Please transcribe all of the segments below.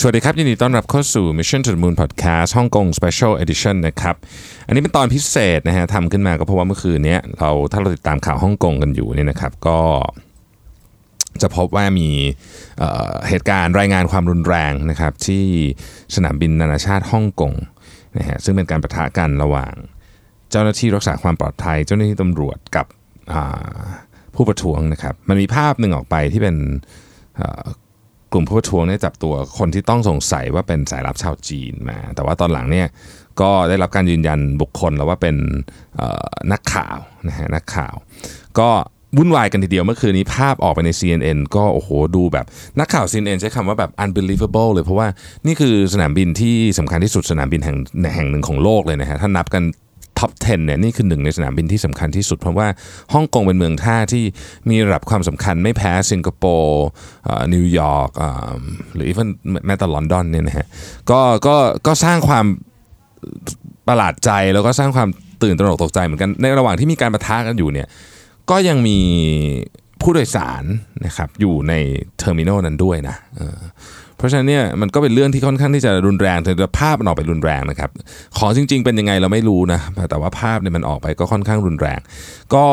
สวัสดีครับยินดีต้อนรับเข้าสู่ Mission to the Moon Podcast Hong Kong Special Edition นะครับอันนี้เป็นตอนพิเศษนะฮะทำขึ้นมาก็เพราะว่าเมื่อคืนนี้ถ้าเราติดตามข่าวฮ่องกงกันอยู่เนี่ยนะครับก็จะพบว่ามีเหตุการณ์รายงานความรุนแรงนะครับที่สนามบินนานาชาติฮ่องกงนะฮะซึ่งเป็นการปะทะกันระหว่างเจ้าหน้าที่รักษาความปลอดภัยเจ้าหน้าที่ตำรวจกับผู้ประท้วงนะครับมันมีภาพหนึ่งออกไปที่เป็นกลุ่มผู้ประท้วงได้จับตัวคนที่ต้องสงสัยว่าเป็นสายลับชาวจีนมาแต่ว่าตอนหลังเนี่ยก็ได้รับการยืนยันบุคคลแล้วว่าเป็นนักข่าวนะฮะนักข่าวก็วุ่นวายกันทีเดียวเมื่อคืนนี้ภาพออกไปใน CNN ก็โอ้โหดูแบบนักข่าว CNN ใช้คำว่าแบบ unbelievable เลยเพราะว่านี่คือสนามบินที่สำคัญที่สุดสนามบินแห่งหนึ่งของโลกเลยนะฮะถ้านับกันtop 10เนี่ยนี่คือหนึ่งในสนามบินที่สำคัญที่สุดเพราะว่าฮ่องกงเป็นเมืองท่าที่มีระดับความสำคัญไม่แพ้สิงคโปร์นิวยอร์กหรืออีเวนแม้แต่ลอนดอนเนี่ยนะฮะก็สร้างความประหลาดใจแล้วก็สร้างความตื่นตระหนกตกใจเหมือนกันในระหว่างที่มีการปะทะกันอยู่เนี่ยก็ยังมีผู้โดยสารนะครับอยู่ในเทอร์มินัลนั้นด้วยนะเพราะฉะนั้นเนี่ยมันก็เป็นเรื่องที่ค่อนข้างที่จะรุนแรงแต่ภาพมันออกไปรุนแรงนะครับของจริงๆเป็นยังไงเราไม่รู้นะแต่ว่าภาพเนี่ยมันออกไปก็ค่อนข้างรุนแรงก็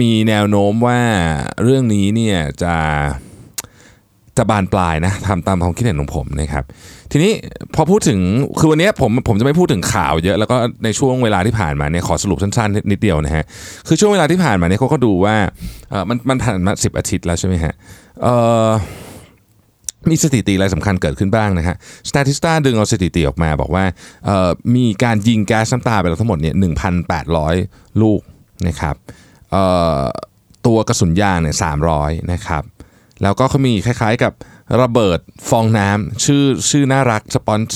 มีแนวโน้มว่าเรื่องนี้เนี่ยจะบานปลายนะตามความคิดเห็นของผมนะครับทีนี้พอพูดถึงคือวันนี้ผมจะไม่พูดถึงข่าวเยอะแล้วก็ในช่วงเวลาที่ผ่านมาเนี่ยขอสรุปสั้นๆนิดเดียวนะฮะคือช่วงเวลาที่ผ่านมาเนี่ยเขาก็ดูว่ามันผ่านมา10 อาทิตย์แล้วใช่ไหมฮะมีสถิติอะไรสำคัญเกิดขึ้นบ้างนะฮะ Statista ดึงเอาสถิติออกมาบอกว่ามีการยิงแก๊สน้ำตาไปแล้วทั้งหมดเนี่ย 1,800 ลูกนะครับตัวกระสุนยางเนี่ย300นะครับแล้วก็เขามีคล้ายๆกับระเบิดฟองน้ำชื่อน่ารัก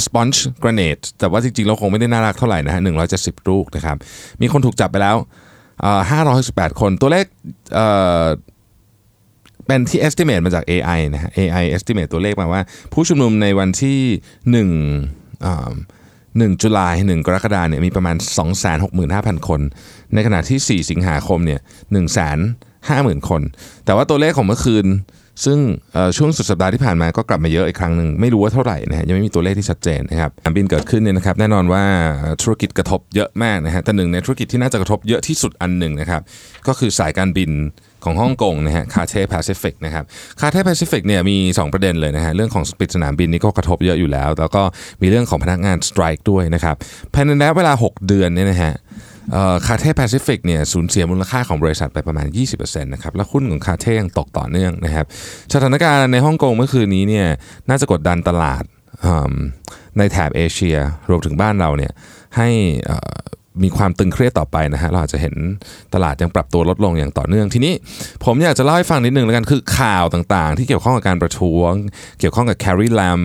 sponge grenade แต่ว่าจริงๆเราคงไม่ได้น่ารักเท่าไหร่นะฮะ170ลูกนะครับมีคนถูกจับไปแล้ว568คนตัวเลขเป็นที่ estimate มาจาก AI นะฮะ AI estimate ตัวเลขมาว่าผู้ชุมนุมในวันที่1 ตุลาคม 1 กรกฎาคมเนี่ยมีประมาณ 265,000 คนในขณะที่4 สิงหาคมเนี่ย 150,000 คนแต่ว่าตัวเลขของเมื่อคืนซึ่งช่วงสุดสัปดาห์ที่ผ่านมาก็กลับมาเยอะอีกครั้งหนึ่งไม่รู้ว่าเท่าไหร่นะฮะยังไม่มีตัวเลขที่ชัดเจนนะครับการบินเกิดขึ้นเนี่ยนะครับแน่นอนว่าธุรกิจกระทบเยอะมากนะฮะแต่หนึ่งในธุรกิจที่น่าจะกระทบเยอะที่สุดอันหนึ่งนะครับก็คือสายการบินของฮ่องกงนะฮะ Cathay Pacific นะครับ Cathay Pacific เนี่ยมี2ประเด็นเลยนะฮะเรื่องของปิดสนามบินนี่ก็กระทบเยอะอยู่แล้วแล้วก็มีเรื่องของพนักงานสไตรค์ด้วยนะครับภายในระยะเวลา6เดือนเนี่ยนะฮะCathay Pacific เนี่ยสูญเสียมูลค่าของบริษัทไปประมาณ 20% นะครับและหุ้นของ Cathay ยังตกต่อเนื่องนะครับสถานการณ์ในฮ่องกงเมื่อคืนนี้เนี่ยน่าจะกดดันตลาดในแถบเอเชียรวมถึงบ้านเราเนี่ยให้มีความตึงเครียดต่อไปนะฮะเราอาจจะเห็นตลาดยังปรับตัวลดลงอย่างต่อเนื่องทีนี้ผมอยากจะเล่าให้ฟังนิดนึงแล้วกันคือข่าวต่างๆที่เกี่ยวข้องกับการประท้วงเกี่ยวข้องกับ Carrie Lam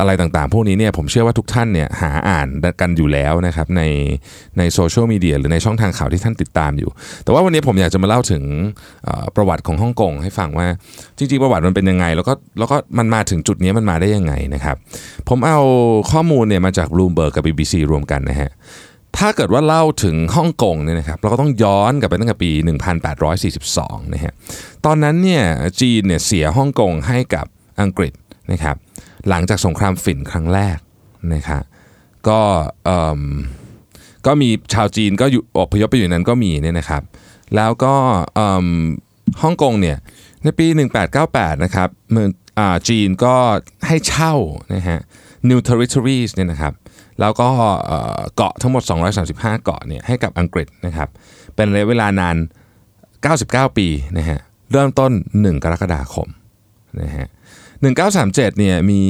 อะไรต่างๆพวกนี้เนี่ยผมเชื่อว่าทุกท่านเนี่ยหาอ่านกันอยู่แล้วนะครับในโซเชียลมีเดียหรือในช่องทางข่าวที่ท่านติดตามอยู่แต่ว่าวันนี้ผมอยากจะมาเล่าถึงประวัติของฮ่องกงให้ฟังว่าจริงๆประวัติมันเป็นยังไงแล้วก็มันมาถึงจุดนี้มันมาได้ยังไงนะครับผมเอาข้อมูลเนี่ยมาจาก Bloomberg กับ BBC รวมกันนะฮะถ้าเกิดว่าเล่าถึงฮ่องกงเนี่ยนะครับเราก็ต้องย้อนกลับไปตั้งแต่ปี 1842 นะฮะตอนนั้นเนี่ยจีนเนี่ยเสียฮ่องกงให้กับอังกฤษนะครับหลังจากสงครามฝิ่นครั้งแรกนะครับก็มีชาวจีนก็อยู่อพยพไปอยู่นั้นก็มีเนี่ยนะครับแล้วก็ฮ่องกงเนี่ยในปี 1898 นะครับจีนก็ให้เช่านะฮะ New Territories เนี่ยนะครับแล้วก็เกาะทั้งหมด235เกาะเนี่ยให้กับอังกฤษนะครับเป็นระยะเวลานาน99ปีนะฮะเริ่มต้น1กรกฎาคมนะฮะ1937เนี่ยมี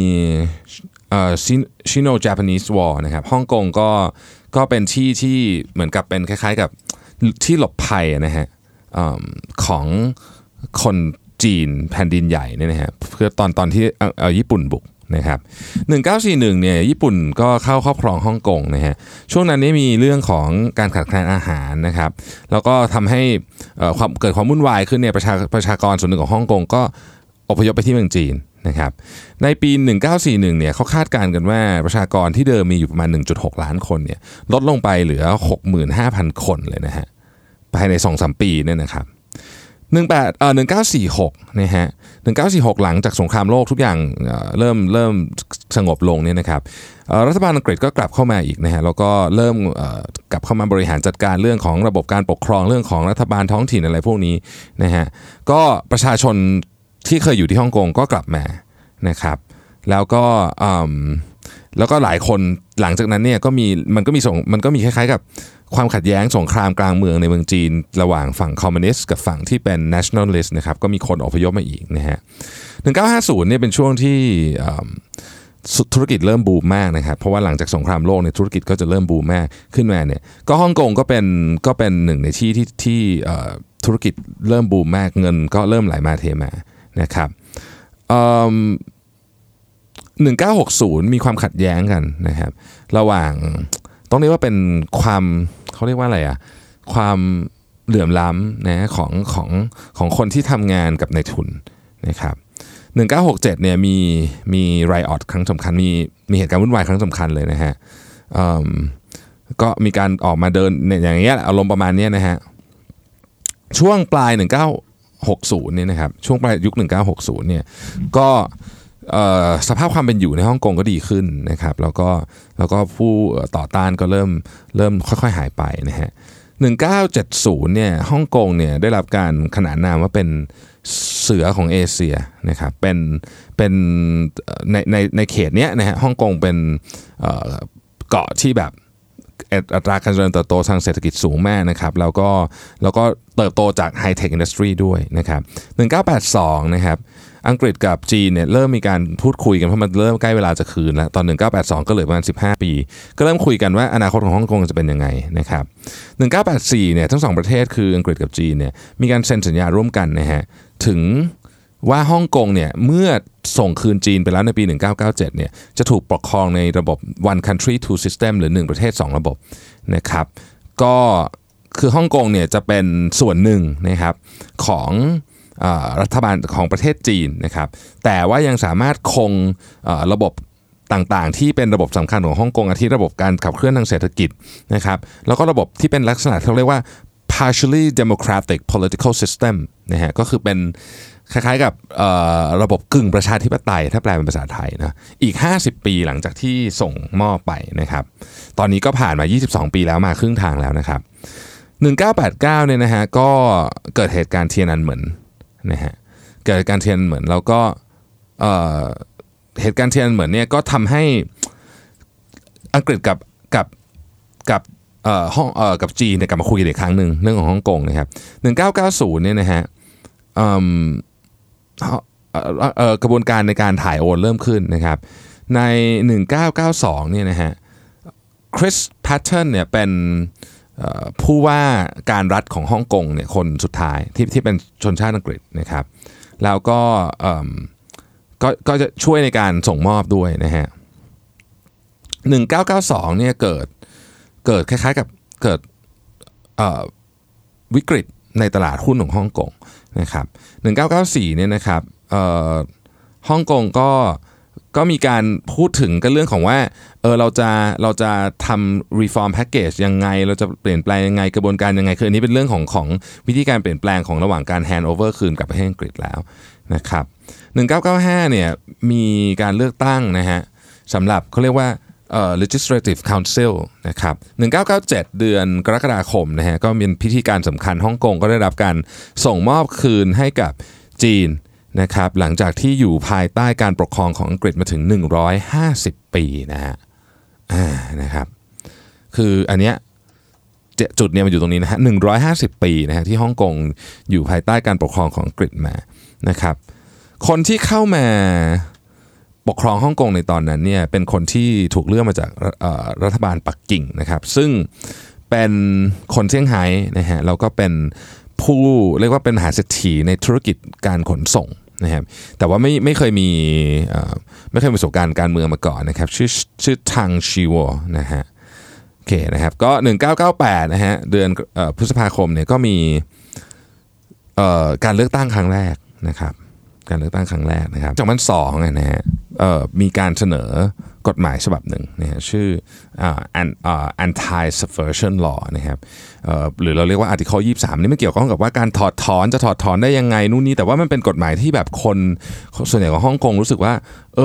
Sino-Japanese War นะครับฮ่องกงก็เป็นที่ที่เหมือนกับเป็นคล้ายๆกับที่หลบภัยนะฮะของคนจีนแผ่นดินใหญ่เนี่ยนะฮะเพื่อตอนที่ญี่ปุ่นบุกนะครับ1941เนี่ยญี่ปุ่นก็เข้าครอบครองฮ่องกงนะฮะช่วงนั้นนี่มีเรื่องของการขาดแคลนอาหารนะครับแล้วก็ทำให้เกิดความวุ่นวายขึ้นเนี่ยประชากรส่วนหนึ่งของฮ่องกงก็อพยพไปที่เมืองจีนนะครับในปี1941เนี่ยเขาคาดการณ์กันว่าประชากรที่เดิมมีอยู่ประมาณ 1.6 ล้านคนเนี่ยลดลงไปเหลือ 65,000 คนเลยนะฮะภายใน 2-3 ปีเนี่ยนะครับ 1946นะฮะ1946หลังจากสงครามโลกทุกอย่างเริ่มสงบลงเนี่ยนะครับรัฐบาลอังกฤษก็กลับเข้ามาอีกนะฮะแล้วก็เริ่มกลับเข้ามาบริหารจัดการเรื่องของระบบการปกครองเรื่องของรัฐบาลท้องถิ่นอะไรพวกนี้นะฮะก็ประชาชนที่เคยอยู่ที่ฮ่องกงก็กลับมานะครับแล้วก็หลายคนหลังจากนั้นเนี่ยก็มีมันก็มีคล้ายๆกับความขัดแย้งสงครามกลางเมืองในเมืองจีนระหว่างฝั่งคอมมิวนิสต์กับฝั่งที่เป็นแนชั่นแนลลิสต์นะครับก็มีคนอพยพมาอีกนะฮะ1950เนี่ยเป็นช่วงที่ธุรกิจเริ่มบูมมากนะครับเพราะว่าหลังจากสงครามโลกเนี่ยธุรกิจก็จะเริ่มบูมมากขึ้นมาเนี่ยก็ฮ่องกงก็เป็นหนึ่งในที่ธุรกิจเริ่มบูมมากเงินก็เริ่มไหลมาเทมานะครับ1960มีความขัดแย้งกันนะครับระหว่างต้องเรียกว่าเป็นความเขาเรียกว่าอะไรอ่ะความเหลื่อมล้ำนะของคนที่ทำงานกับนายทุนนะครับ1967เนี่ยมีไรออตครั้งสำคัญมีเหตุการณ์วุ่นวายครั้งสำคัญเลยนะฮะก็มีการออกมาเดินอย่างเงี้ยอารมณ์ประมาณนี้นะฮะช่วงปลาย1960เนี่ยนะครับช่วงปลายยุค1960เนี่ยก็สภาพความเป็นอยู่ในฮ่องกงก็ดีขึ้นนะครับแล้วก็ผู้ต่อต้านก็เริ่มค่อยๆหายไปนะฮะ1970เนี่ยฮ่องกงเนี่ยได้รับการขนานนามว่าเป็นเสือของเอเชียนะครับเป็นในเขตเนี้ยนะฮะฮ่องกงเป็นเกาะที่แบบอัตราการเจริญเติบโตทางเศรษฐกิจสูงมากนะครับแล้วก็เติบโตจากไฮเทคอินดัสทรีด้วยนะครับ1982นะครับอังกฤษกับจีนเนี่ยเริ่มมีการพูดคุยกันเพราะมันเริ่มใกล้เวลาจะคืนแล้วตอน1982ก็เหลือประมาณ15ปีก็เริ่มคุยกันว่าอนาคตของฮ่องกงจะเป็นยังไงนะครับ1984เนี่ยทั้ง2ประเทศคืออังกฤษกับจีนเนี่ยมีการเซ็นสัญญาร่วมกันนะฮะถึงว่าฮ่องกงเนี่ยเมื่อส่งคืนจีนไปแล้วในปี1997เนี่ยจะถูกปกครองในระบบ one country two system หรือ1ประเทศ2ระบบนะครับก็คือฮ่องกงเนี่ยจะเป็นส่วนหนึ่งนะครับของรัฐบาลของประเทศจีนนะครับแต่ว่ายังสามารถคงระบบต่างๆที่เป็นระบบสำคัญของฮ่องกงอาทิระบบการขับเคลื่อนทางเศรษฐกิจนะครับแล้วก็ระบบที่เป็นลักษณะที่เรียกว่า partially democratic political system นะฮะก็คือเป็นคล้ายๆกับระบบกึ่งประชาธิปไตยถ้าแปลเป็นภาษาไทยนะอีก50ปีหลังจากที่ส่งมอบไปนะครับตอนนี้ก็ผ่านมา22ปีแล้วมาครึ่งทางแล้วนะครับ1989เนี่ยนะฮะก็เกิดเหตุการณ์เทียนอันเหมินนะฮะเกิดการเทียนเหมือนแล้วก็เหตุการณ์เทียนเหมือนเนี่ยก็ทำให้อังกฤษกับจีนเนี่ยกลับมาคุยกันอีกครั้งนึงเรื่องของฮ่องกงนะครับ1990เนี่ยนะฮะกระบวนการในการถ่ายโอนเริ่มขึ้นนะครับใน1992เนี่ยนะฮะคริสแพทเทิร์นเนี่ยเป็นผู้ว่าการรัฐของฮ่องกงเนี่ยคนสุดท้ายที่เป็นชนชาติอังกฤษนะครับแล้วก็จะช่วยในการส่งมอบด้วยนะฮะ1992เนี่ยเกิดคล้ายๆกับเกิดวิกฤตในตลาดหุ้นของฮ่องกงนะครับ1994เนี่ยนะครับฮ่องกงก็มีการพูดถึงกันเรื่องของว่าเราจะทำ reform package ยังไงเราจะเปลี่ยนแปลงยังไงกระบวนการยังไงคืออันนี้เป็นเรื่องของวิธีการเปลี่ยนแปลงของระหว่างการ hand over คืนกลับไปให้อังกฤษแล้วนะครับ1995เนี่ยมีการเลือกตั้งนะฮะสำหรับเขาเรียกว่าLegislative Council นะครับ1997เดือนกรกฎาคมนะฮะก็เป็นพิธีการสำคัญฮ่องกงก็ได้รับการส่งมอบคืนให้กับจีนนะครับหลังจากที่อยู่ภายใต้การปกครองของอังกฤษมาถึง150ปีนะฮะนะครับคืออันเนี้ยจุดเนี่ยมันอยู่ตรงนี้นะฮะ150ปีนะฮะที่ฮ่องกงอยู่ภายใต้การปกครองของอังกฤษมานะครับคนที่เข้ามาปกครองฮ่องกงในตอนนั้นเนี่ยเป็นคนที่ถูกเลือกมาจากรัฐบาลปักกิ่งนะครับซึ่งเป็นคนเซี่ยงไฮ้นะฮะแล้วก็เป็นผู้เรียกว่าเป็นมหาเศรษฐีในธุรกิจการขนส่งนะครับแต่ว่าไม่เคยมีประสบการณ์การเมืองมาก่อนนะครับชื่อทังชีวอนะฮะโอเคนะครับก็1998นะฮะเดือนพฤษภาคมเนี่ยก็มีการเลือกตั้งครั้งแรกนะครับจาก2002นะฮะมีการเสนอ กฎหมายฉบับหนึ่งนะฮะชื่อanti-subversion law นะครับหรือเราเรียกว่า article 23นี่ไม่เกี่ยวข้องกับว่าการถอดถอนจะถอดถอนได้ยังไงนู่นนี่แต่ว่ามันเป็นกฎหมายที่แบบคนส่วนใหญ่ของฮ่องกงรู้สึกว่า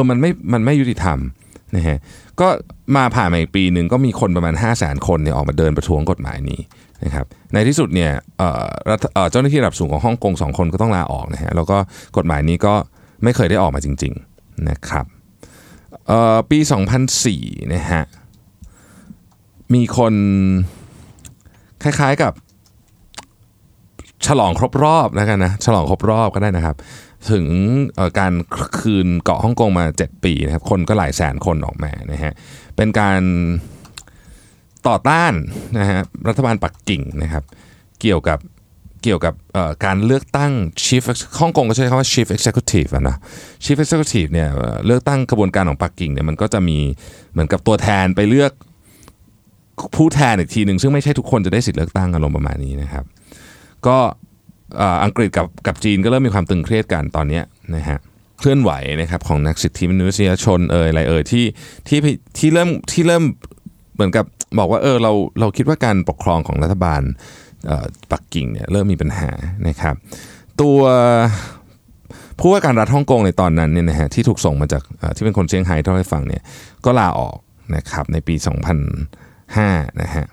มันไม่ยุติธรรมนะฮะก็มาผ่านมาอีกปีนึงก็มีคนประมาณ 500,000 คนเนี่ยออกมาเดินประท้วงกฎหมายนี้นะครับในที่สุดเนี่ยเจ้าหน้าที่ระดับสูงของฮ่องกง2คนก็ต้องลาออกนะฮะแล้วก็กฎหมายนี้ก็ไม่เคยได้ออกมาจริงๆนะครับปี2004นะฮะมีคนคล้ายๆกับฉลองครบรอบแล้วกันนะฉลองครบรอบก็ได้นะครับถึงการคืนเกาะฮ่องกงมา7ปีนะครับคนก็หลายแสนคนออกมานะฮะเป็นการต่อต้านนะฮะรัฐบาลปักกิ่งนะครับเกี่ยวกับการเลือกตั้ง Chief ฮ่องกงก็ใช้คำว่า Chief Executive อ่ะนะ Chief Executive เนี่ยเลือกตั้งกระบวนการของปักกิ่งเนี่ยมันก็จะมีเหมือนกับตัวแทนไปเลือกผู้แทนอีกทีนึงซึ่งไม่ใช่ทุกคนจะได้สิทธิ์เลือกตั้งอารมณ์ประมาณนี้นะครับก็อังกฤษกับจีนก็เริ่มมีความตึงเครียดกันตอนนี้นะฮะเคลื่อนไหวนะครับของนักสิทธิมนุษยชนอะไรที่เริ่มเหมือนกับบอกว่าเราคิดว่าการปกครองของรัฐบาลปักกิ่งเนี่ยเริ่มมีปัญหานะครับตัวผู้ว่าการรัฐฮ่องกงในตอนนั้นเนี่ยนะฮะที่ถูกส่งมาจากที่เป็นคนเซี่ยงไฮ้เท่าที่ฟังเนี่ยก็ลาออกนะครับในปี2005นะฮะ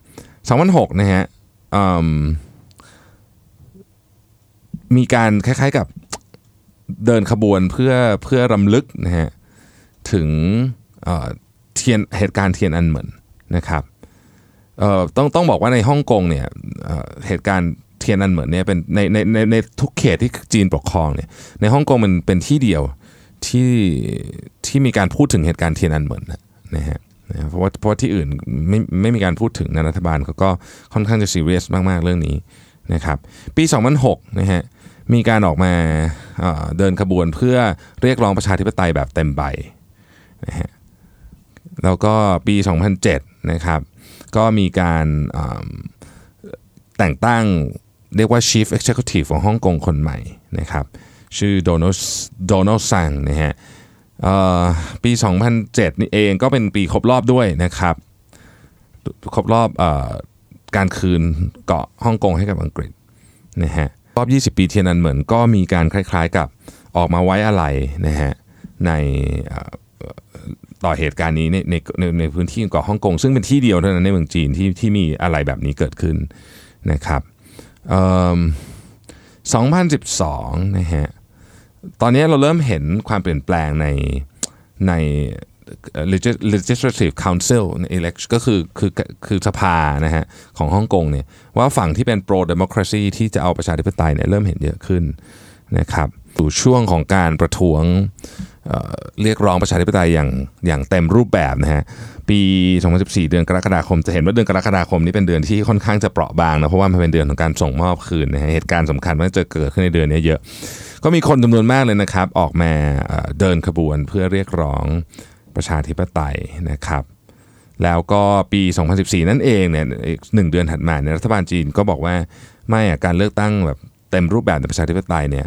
2006นะฮะมีการคล้ายๆกับเดินขบวนเพื่อรำลึกนะฮะถึงเหตุการณ์เทียนอันเหมินนะครับต้องบอกว่าในฮ่องกงเนี่ยเหตุการณ์เทียนอันเหมินเนี่ยเป็นในทุกเขตที่จีนปกครองเนี่ยในฮ่องกงมันเป็นที่เดียวที่มีการพูดถึงเหตุการณ์เทียนอันเหมินนะฮะเพราะที่อื่นไม่มีการพูดถึงนะรัฐบาลเขาก็ค่อนข้างจะซีเรียสมากๆเรื่องนี้นะครับปี2006นะฮะมีการออกมาเดินขบวนเพื่อเรียกร้องประชาธิปไตยแบบเต็มใบนะฮะแล้วก็ปี2007นะครับก็มีการแต่งตั้งเรียกว่า Chief Executive ของฮ่องกงคนใหม่นะครับชื่อโดนัลด์ซังนะฮะปี 2007 นี่เองก็เป็นปีครบรอบด้วยนะครับครบรอบการคืนเกาะฮ่องกงให้กับอังกฤษนะฮะรอบ20ปีเทียนอันเหมินก็มีการคล้ายๆกับออกมาไว้อาลัยนะฮะในต่อเหตุการณ์นี้ในพื้นที่เกาะฮ่องกงซึ่งเป็นที่เดียวเท่านั้นในเมืองจีนที่มีอะไรแบบนี้เกิดขึ้นนะครับ2012นะฮะตอนนี้เราเริ่มเห็นความเปลี่ยนแปลงใน Legislative Council ก็คือสภานะฮะของฮ่องกงเนี่ยว่าฝั่งที่เป็น pro democracy ที่จะเอาประชาธิปไตยเนี่ยเริ่มเห็นเยอะขึ้นนะครับสู่ช่วงของการประท้วงเรียกร้องประชาธิปไตยอย่างเต็มรูปแบบนะฮะปี2014เดือนกรกฎาคมจะเห็นว่าเดือนกรกฎาคมนี้เป็นเดือนที่ค่อนข้างจะเปราะบางนะเพราะว่ามันเป็นเดือนของการส่งมอบคืนนะฮะเหตุการณ์สำคัญมันจะเกิดขึ้นในเดือนนี้เยอะก็มีคนจำนวนมากเลยนะครับออกมาเดินขบวนเพื่อเรียกร้องประชาธิปไตยนะครับแล้วก็ปี2014นั่นเองเนี่ยอีก1เดือนถัดมาเนี่ยรัฐบาลจีนก็บอกว่าไม่อ่ะการเลือกตั้งแบบเต็มรูปแบบในประชาธิปไตยเนี่ย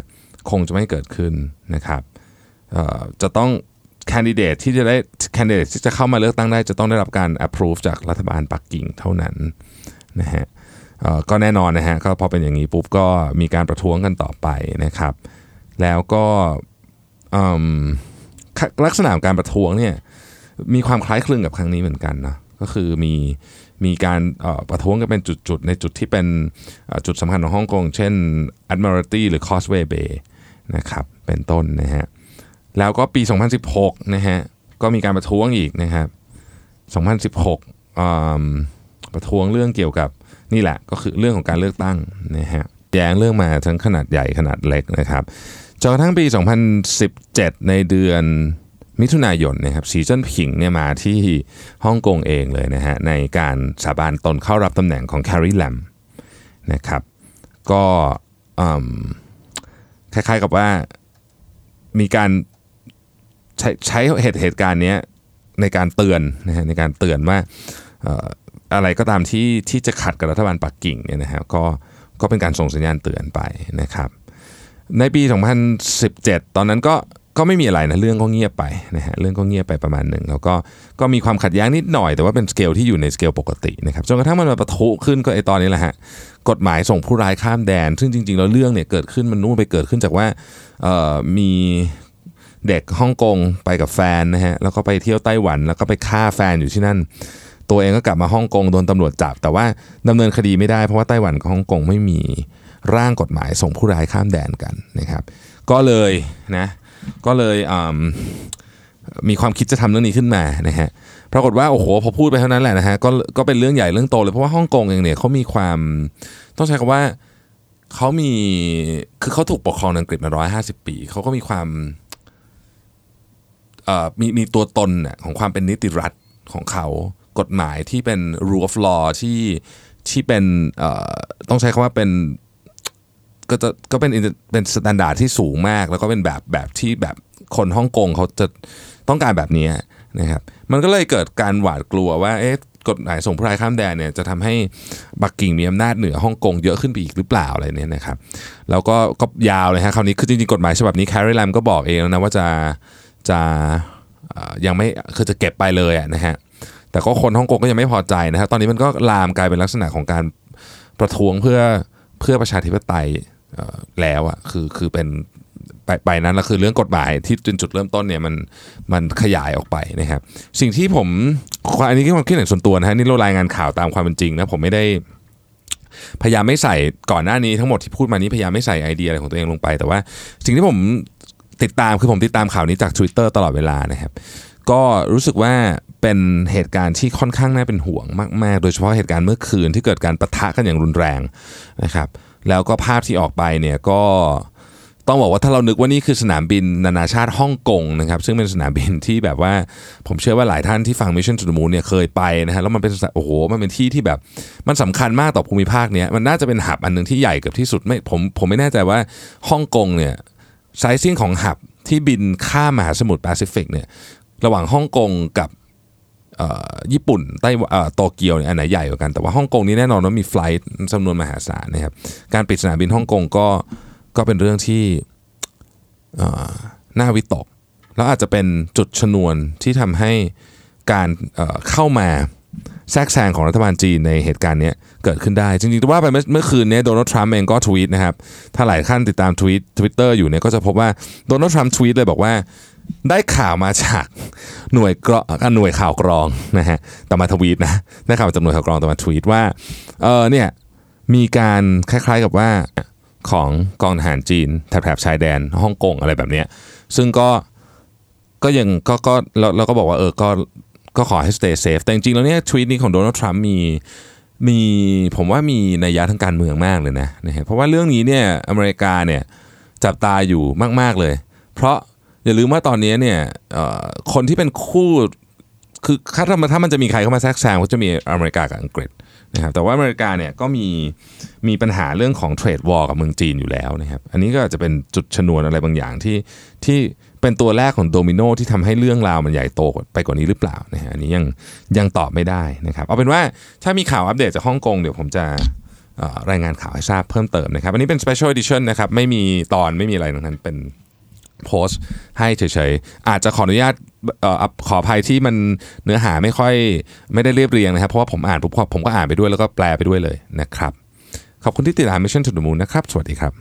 คงจะไม่เกิดขึ้นนะครับจะต้องแคนดิเดตที่จะเข้ามาเลือกตั้งได้จะต้องได้รับการ approve จากรัฐบาลปักกิ่งเท่านั้นนะฮะก็แน่นอนนะฮะก็พอเป็นอย่างนี้ปุ๊บก็มีการประท้วงกันต่อไปนะครับแล้วก็ลักษณะของการประท้วงเนี่ยมีความคล้ายคลึงกับครั้งนี้เหมือนกันนะก็คือมีการประท้วงกันเป็นจุดๆในจุดที่เป็นจุดสำคัญของฮ่องกงเช่น Admiralty หรือ Causeway Bay นะครับเป็นต้นนะฮะแล้วก็ปี2016นะฮะก็มีการประท้วงอีกนะครับ2016ประท้วงเรื่องเกี่ยวกับนี่แหละก็คือเรื่องของการเลือกตั้งนะฮะแย้งเรื่องมาทั้งขนาดใหญ่ขนาดเล็กนะครับจนกระทั่งปี2017ในเดือนมิถุนายนนะครับสีจิ้นผิงเนี่ยมาที่ฮ่องกงเองเลยนะฮะในการสาบานตนเข้ารับตำแหน่งของ Carrie Lam นะครับก็คล้ายๆกับว่ามีการใช้เหตุการณ์นี้ในการเตือนนะฮะในการเตือนว่าอะไรก็ตามที่จะขัดกับรัฐบาลปักกิ่งเนี่ยนะฮะก็เป็นการส่งสัญญาณเตือนไปนะครับในปี2017ตอนนั้นก็ ก็ไม่มีอะไรนะเรื่องก็เงียบไปนะฮะเรื่องก็เงียบไปประมาณหนึ่งแล้วก็มีความขัดแย้งนิดหน่อยแต่ว่าเป็นสเกลที่อยู่ในสเกลปกตินะครับจนกระทั่งมันมาปะทุขึ้นก็ไอตอนนี้แหละฮะกฎหมายส่งผู้ร้ายข้ามแดนซึ่งจริงๆแล้วเรื่องเนี่ยเกิดขึ้นมันนู่นไปเกิดขึ้นจากว่ามีเด็กฮ่องกงไปกับแฟนนะฮะแล้วก็ไปเที่ยวไต้หวันแล้วก็ไปฆ่าแฟนอยู่ที่นั่นตัวเองก็กลับมาฮ่องกงโดนตำรวจจับแต่ว่าดำเนินคดีไม่ได้เพราะว่าไต้หวันกับฮ่องกงไม่มีร่างกฎหมายส่งผู้ร้ายข้ามแดนกันนะครับก็เลยมีความคิดจะทำเรื่องนี้ขึ้นมานะฮะปรากฏว่าโอ้โหพอพูดไปเท่านั้นแหละนะฮะก็เป็นเรื่องใหญ่เรื่องโตเลยเพราะว่าฮ่องกงเองเนี่ยเขามีความต้องใช้คำว่าเขามีคือเขาถูกปกครองอังกฤษมา150ปีเขาก็มีความมีตัวตนน่ะของความเป็นนิติรัฐของเขากฎหมายที่เป็น rule of law ที่เป็นต้องใช้คำว่าเป็นก็เป็นมาตรฐานที่สูงมากแล้วก็เป็นแบบที่แบบคนฮ่องกงเขาจะต้องการแบบนี้นะครับมันก็เลยเกิดการหวาดกลัวว่ากฎหมายส่งผู้ร้ายข้ามแดนเนี่ยจะทำให้ปักกิ่งมีอำนาจเหนือฮ่องกงเยอะขึ้นไปอีกหรือเปล่าอะไรเนี่ยนะครับแล้วก็ยาวเลยฮะคราวนี้คือจริงๆกฎหมายฉบับนี้ Carrie Lam ก็บอกเองนะว่าจะยังไม่คือจะเก็บไปเลยนะฮะแต่ก็คนฮ่องกงก็ยังไม่พอใจนะฮะตอนนี้มันก็ลามกลายเป็นลักษณะของการประท้วงเพื่อประชาธิปไตยแล้วอ่ะคือเป็นไปนั้นแล้วคือเรื่องกฎหมายที่เป็นจุดเริ่มต้นเนี่ยมันขยายออกไปนะครับสิ่งที่ผมอันนี้คือความคิดเห็นส่วนตัวนะฮะนี่เรารายงานข่าวตามความเป็นจริงนะผมไม่ได้พยายามไม่ใส่ก่อนหน้านี้ทั้งหมดที่พูดมานี้พยายามไม่ใส่ไอเดียอะไรของตัวเองลงไปแต่ว่าสิ่งที่ผมติดตามคือผมติดตามข่าวนี้จาก Twitter ตลอดเวลานะครับก็รู้สึกว่าเป็นเหตุการณ์ที่ค่อนข้างน่าเป็นห่วงมากๆโดยเฉพาะเหตุการณ์เมื่อคืนที่เกิดการปะทะกันอย่างรุนแรงนะครับแล้วก็ภาพที่ออกไปเนี่ยก็ต้องบอกว่าถ้าเรานึกว่านี่คือสนามบินนานาชาติฮ่องกงนะครับซึ่งเป็นสนามบินที่แบบว่าผมเชื่อว่าหลายท่านที่ฟัง Mission to the Moon เนี่ยเคยไปนะฮะแล้วมันเป็นโอ้โหมันเป็นที่ที่แบบมันสำคัญมากต่อภูมิภาคเนี้ยมันน่าจะเป็นหับอันนึงที่ใหญ่เกือบที่สุดไม่ผมไม่แน่ใจว่าฮ่องกงเนี่ยไซซิ่งของหับที่บินข้ามมหาสมุทรแปซิฟิกเนี่ยระหว่างฮ่องกงกับญี่ปุ่นไต้หวันโตเกียวเนี่ยอันไหนใหญ่กว่ากันแต่ว่าฮ่องกงนี่แน่นอนว่ามีไฟลท์จำนวนมหาศาลนะครับการปิดสนามบินฮ่องกงก็เป็นเรื่องที่น่าวิตกแล้วอาจจะเป็นจุดชนวนที่ทำให้การเข้ามาแทรกแซงของรัฐบาลจีนในเหตุการณ์นี้เกิดขึ้นได้จริงๆแต่ว่าไปเมื่อคืนนี้โดนัลด์ทรัมป์เองก็ทวีตนะครับถ้าหลายท่านติดตามTwitter อยู่เนี่ยก็จะพบว่าโดนัลด์ทรัมป์ทวีตเลยบอกว่าได้ข่าวมาจากหน่วยข่าวกรองนะฮะแต่มาทวีตนะได้ข่าวจากหน่วยข่าวกรองแต่มาทวีตว่าเนี่ยมีการคล้ายๆกับว่าของกองทหารจีนแถบชายแดนฮ่องกงอะไรแบบเนี้ยซึ่งก็ยังก็เราก็บอกว่าก็ขอให้ stay safe แต่จริงๆแล้วเนี่ยทวีตนี้ของโดนัลด์ทรัมป์มีผมว่ามีนัยยะทางการเมืองมากเลยนะฮะเพราะว่าเรื่องนี้เนี่ยอเมริกาเนี่ยจับตาอยู่มากๆเลยเพราะอย่าลืมว่าตอนนี้เนี่ยคนที่เป็นคู่คือถ้ามันจะมีใครเข้ามาแทรกแซงก็จะมีอเมริกากับอังกฤษนะครับแต่ว่าอเมริกาเนี่ยก็มีปัญหาเรื่องของเทรดวอร์กับเมืองจีนอยู่แล้วนะครับอันนี้ก็อาจจะเป็นจุดชนวนอะไรบางอย่างที่เป็นตัวแรกของโดมิโนที่ทำให้เรื่องราวมันใหญ่โตไปกว่านี้หรือเปล่านะฮะอันนี้ยังตอบไม่ได้นะครับเอาเป็นว่าถ้ามีข่าวอัปเดตจากฮ่องกงเดี๋ยวผมจะรายงานข่าวให้ทราบเพิ่มเติมนะครับอันนี้เป็น Special Edition นะครับไม่มีตอนไม่มีอะไรทั้งนั้นเป็นโพสต์ให้เฉยๆอาจจะขออนุญาตขออภัยที่มันเนื้อหาไม่ค่อยไม่ได้เรียบเรียงนะครับเพราะว่าผมอ่านปุ๊บผมก็อ่านไปด้วยแล้วก็แปลไปด้วยเลยนะครับขอบคุณที่ติดตาม Mission to the Moon นะครับสวัสดีครับ